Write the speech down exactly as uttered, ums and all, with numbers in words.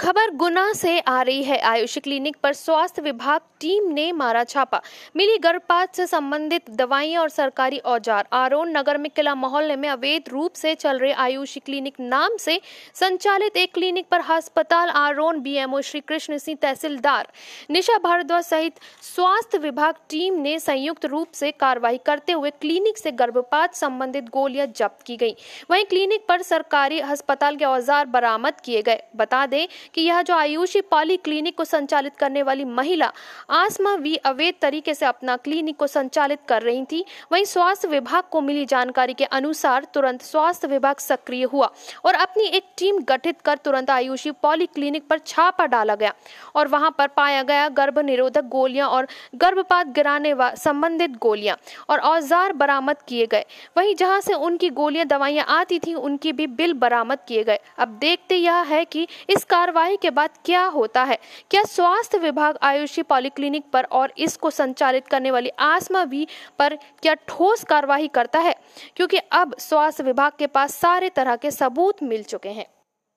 खबर गुना से आ रही है। आयुषी क्लिनिक पर स्वास्थ्य विभाग टीम ने मारा छापा, मिली गर्भपात से संबंधित दवाइयां और सरकारी औजार। आरोन नगर में किला मोहल्ले में अवैध रूप से चल रहे आयुषी क्लिनिक नाम से संचालित एक क्लिनिक पर अस्पताल आरोन बीएमओ श्री कृष्ण सिंह, तहसीलदार निशा भारद्वाज सहित स्वास्थ्य विभाग टीम ने संयुक्त रूप से कार्रवाई करते हुए क्लिनिक से गर्भपात संबंधित गोलियां जब्त की गई। वहीं क्लिनिक पर सरकारी अस्पताल के औजार बरामद किए गए। बता दें कि यह जो आयुषी पॉली क्लिनिक को संचालित करने वाली महिला आसमा वी अवैध तरीके से अपना क्लिनिक को संचालित कर रही थी। वहीं स्वास्थ्य विभाग को मिली जानकारी के अनुसार तुरंत स्वास्थ्य विभाग सक्रिय हुआ और अपनी एक टीम गठित कर तुरंत आयुषी पॉली क्लिनिक पर छापा डाला गया और वहां पर पाया गया गर्भ निरोधक गोलियां और गर्भपात गिराने संबंधित गोलियां और औजार बरामद किए गए। वहीं जहाँ से उनकी गोलियां दवाइयां आती थी उनकी भी बिल बरामद किए गए। अब देखते यह है कि इस कार्रवाई के बाद क्या होता है। क्या स्वास्थ्य विभाग आयुषी पॉलीक्लिनिक पर और इसको संचालित करने वाली आसमा बी पर क्या ठोस कार्रवाई करता है, क्योंकि अब स्वास्थ्य विभाग के पास सारे तरह के सबूत मिल चुके हैं।